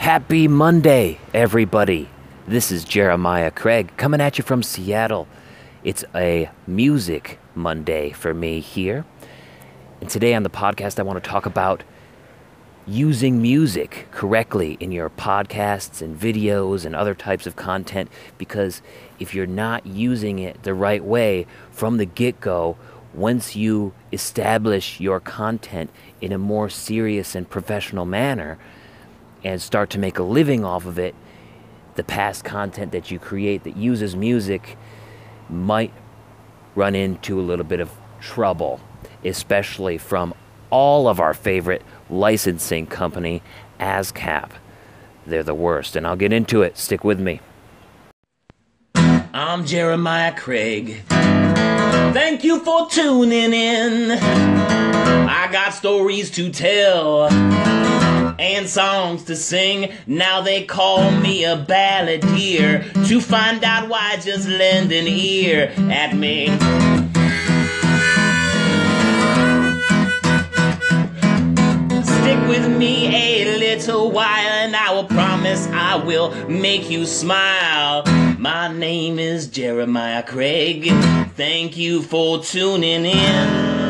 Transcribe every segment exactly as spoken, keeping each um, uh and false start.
Happy Monday, everybody. This is Jeremiah Craig coming at you from Seattle. It's a music Monday for me here. And today on the podcast, I want to talk about using music correctly in your podcasts and videos and other types of content, because if you're not using it the right way from the get-go, once you establish your content in a more serious and professional manner, and start to make a living off of it, the past content that you create that uses music might run into a little bit of trouble, especially from all of our favorite licensing company, ASCAP. They're the worst, and I'll get into it. Stick with me. I'm Jeremiah Craig. Thank you for tuning in. I got stories to tell and songs to sing. Now they call me a balladeer. To find out why, just lend an ear at me. Stick with me a little while, and I will promise I will make you smile. My name is Jeremiah Craig. Thank you for tuning in.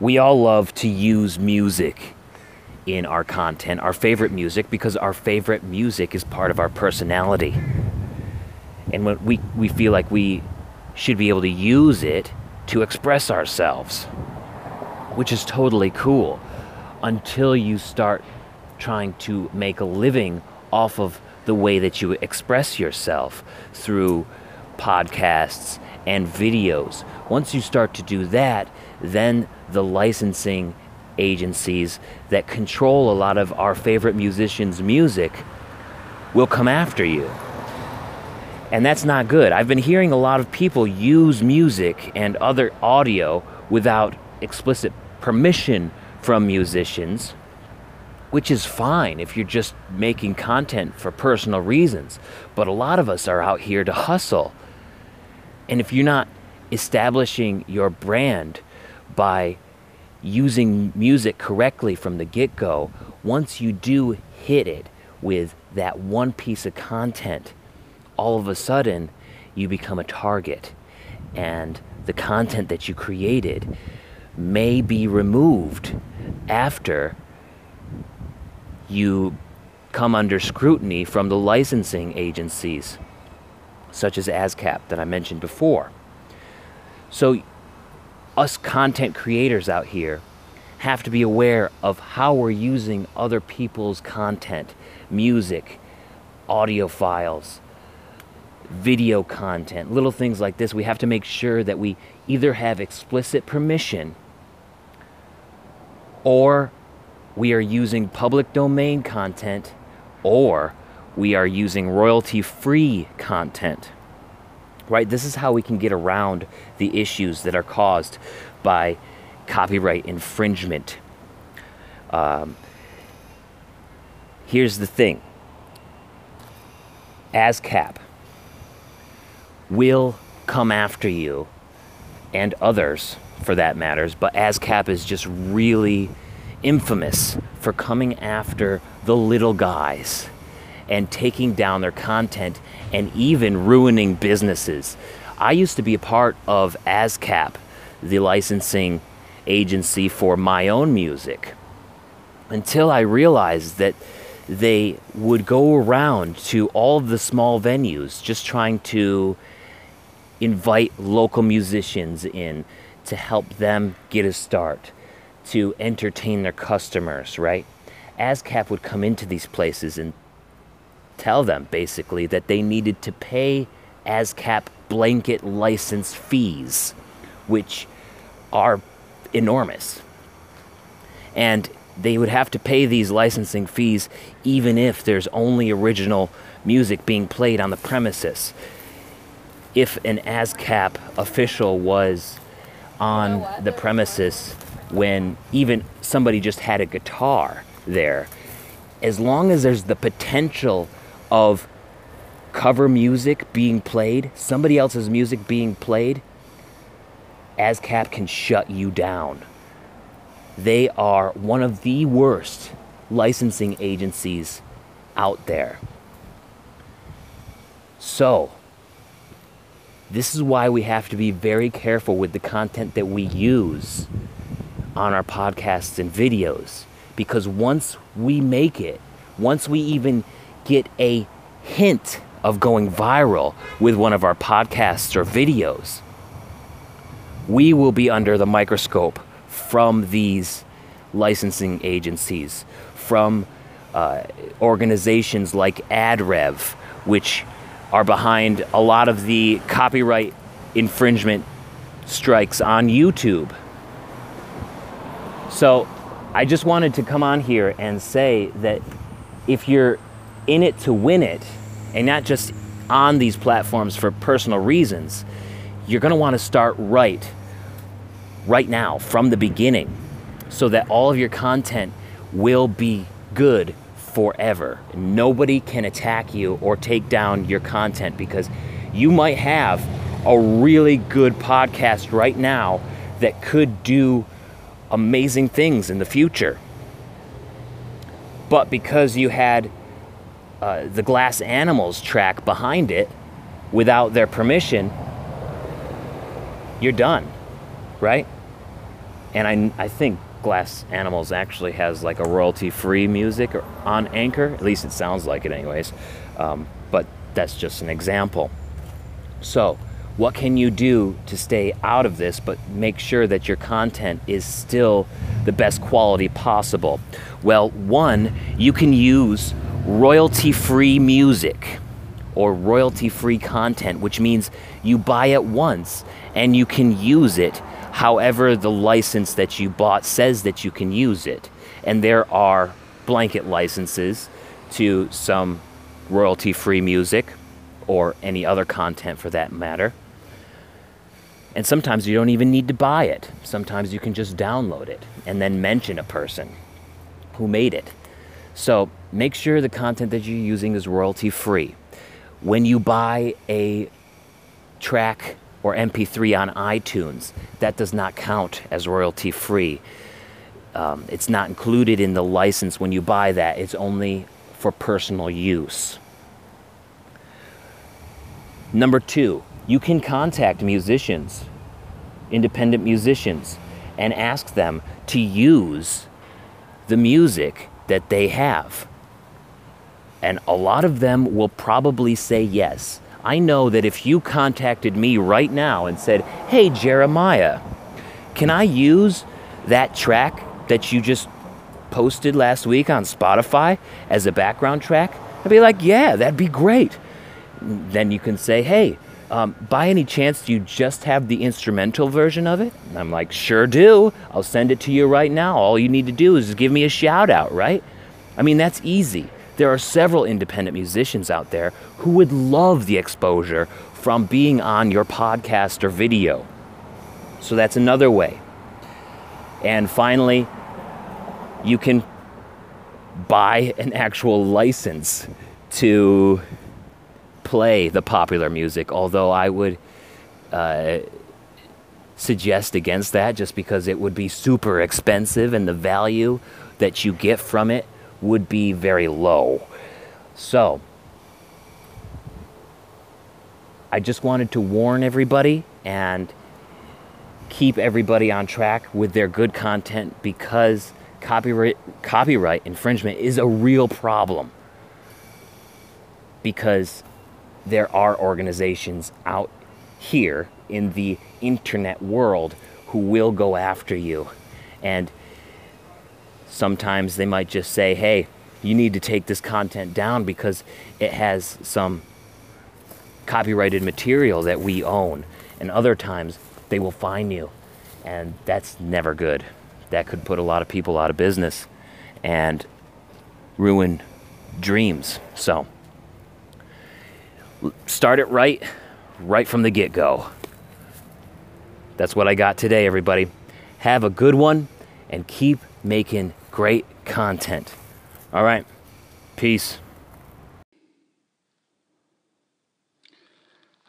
We all love to use music in our content, our favorite music, because our favorite music is part of our personality. And when we, we feel like we should be able to use it to express ourselves, which is totally cool, until you start trying to make a living off of the way that you express yourself through podcasts and videos. Once you start to do that, then the licensing agencies that control a lot of our favorite musicians' music will come after you. And that's not good. I've been hearing a lot of people use music and other audio without explicit permission from musicians, which is fine if you're just making content for personal reasons. But a lot of us are out here to hustle. And if you're not establishing your brand by using music correctly from the get-go, once you do hit it with that one piece of content, all of a sudden you become a target, and the content that you created may be removed after you come under scrutiny from the licensing agencies, such as ASCAP that I mentioned before. So us content creators out here have to be aware of how we're using other people's content, music, audio files, video content, little things like this. We have to make sure that we either have explicit permission or we are using public domain content or we are using royalty-free content. Right? This is how we can get around the issues that are caused by copyright infringement. Um, here's the thing. ASCAP will come after you, and others for that matters, but ASCAP is just really infamous for coming after the little guys and taking down their content and even ruining businesses. I used to be a part of ASCAP, the licensing agency for my own music, until I realized that they would go around to all of the small venues just trying to invite local musicians in to help them get a start, to entertain their customers, right? ASCAP would come into these places and tell them basically that they needed to pay ASCAP blanket license fees, which are enormous. And they would have to pay these licensing fees even if there's only original music being played on the premises. If an ASCAP official was on the premises when even somebody just had a guitar there, as long as there's the potential of cover music being played, somebody else's music being played, ASCAP can shut you down. They are one of the worst licensing agencies out there. So, this is why we have to be very careful with the content that we use on our podcasts and videos. Because once we make it, once we even get a hint of going viral with one of our podcasts or videos, we will be under the microscope from these licensing agencies, from uh, organizations like AdRev, which are behind a lot of the copyright infringement strikes on YouTube. So I just wanted to come on here and say that if you're in it to win it, and not just on these platforms for personal reasons, you're going to want to start right, right now, from the beginning, so that all of your content will be good forever. Nobody can attack you or take down your content, because you might have a really good podcast right now that could do amazing things in the future. But because you had uh, the Glass Animals track behind it without their permission, you're done, right? And I, I think Glass Animals actually has like a royalty-free music on Anchor. At least it sounds like it anyways. Um, but that's just an example. So what can you do to stay out of this but make sure that your content is still the best quality possible? Well, one, you can use royalty-free music or royalty-free content, which means you buy it once and you can use it however the license that you bought says that you can use it. And there are blanket licenses to some royalty-free music or any other content for that matter. And sometimes you don't even need to buy it. Sometimes you can just download it and then mention a person who made it. So make sure the content that you're using is royalty-free. When you buy a track or M P three on iTunes, that does not count as royalty-free. Um, it's not included in the license when you buy that. It's only for personal use. Number two, you can contact musicians, independent musicians, and ask them to use the music that they have. And a lot of them will probably say yes. I know that if you contacted me right now and said, "Hey, Jeremiah, can I use that track that you just posted last week on Spotify as a background track?" I'd be like, "Yeah, that'd be great." Then you can say, "Hey, um, by any chance, do you just have the instrumental version of it?" And I'm like, "Sure do. I'll send it to you right now. All you need to do is give me a shout out," right? I mean, that's easy. There are several independent musicians out there who would love the exposure from being on your podcast or video. So that's another way. And finally, you can buy an actual license to play the popular music, although I would uh, suggest against that just because it would be super expensive and the value that you get from it would be very low. So, I just wanted to warn everybody and keep everybody on track with their good content, because copyright copyright infringement is a real problem, because there are organizations out here in the internet world who will go after you. And sometimes they might just say, "Hey, you need to take this content down because it has some copyrighted material that we own." And other times they will fine you. And that's never good. That could put a lot of people out of business and ruin dreams. So start it right, right from the get-go. That's what I got today, everybody. Have a good one and keep making great content. All right. Peace.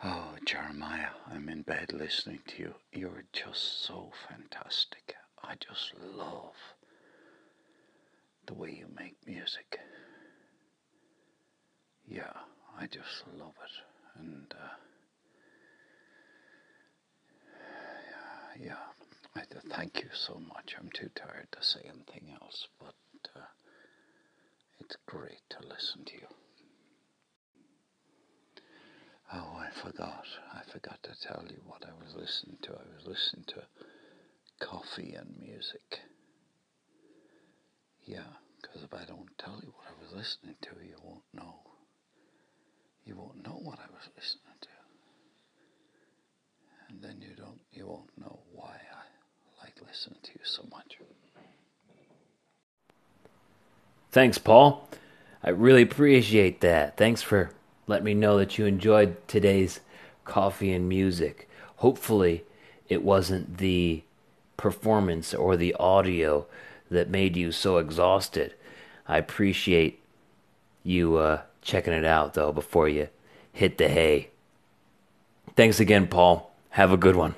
Oh, Jeremiah, I'm in bed listening to you. You're just so fantastic. I just love the way you make music. Yeah, I just love it. And uh, yeah, I th- thank you so much. I'm too tired to say anything else, but uh, it's great to listen to you. Oh, I forgot. I forgot to tell you what I was listening to. I was listening to coffee and music. Yeah, because if I don't tell you what I was listening to, you won't know. You won't know what I was listening to. And then you don't, you won't know why I like listening to you so much. Thanks, Paul. I really appreciate that. Thanks for let me know that you enjoyed today's coffee and music. Hopefully it wasn't the performance or the audio that made you so exhausted. I appreciate you uh, checking it out, though, before you hit the hay. Thanks again, Paul. Have a good one.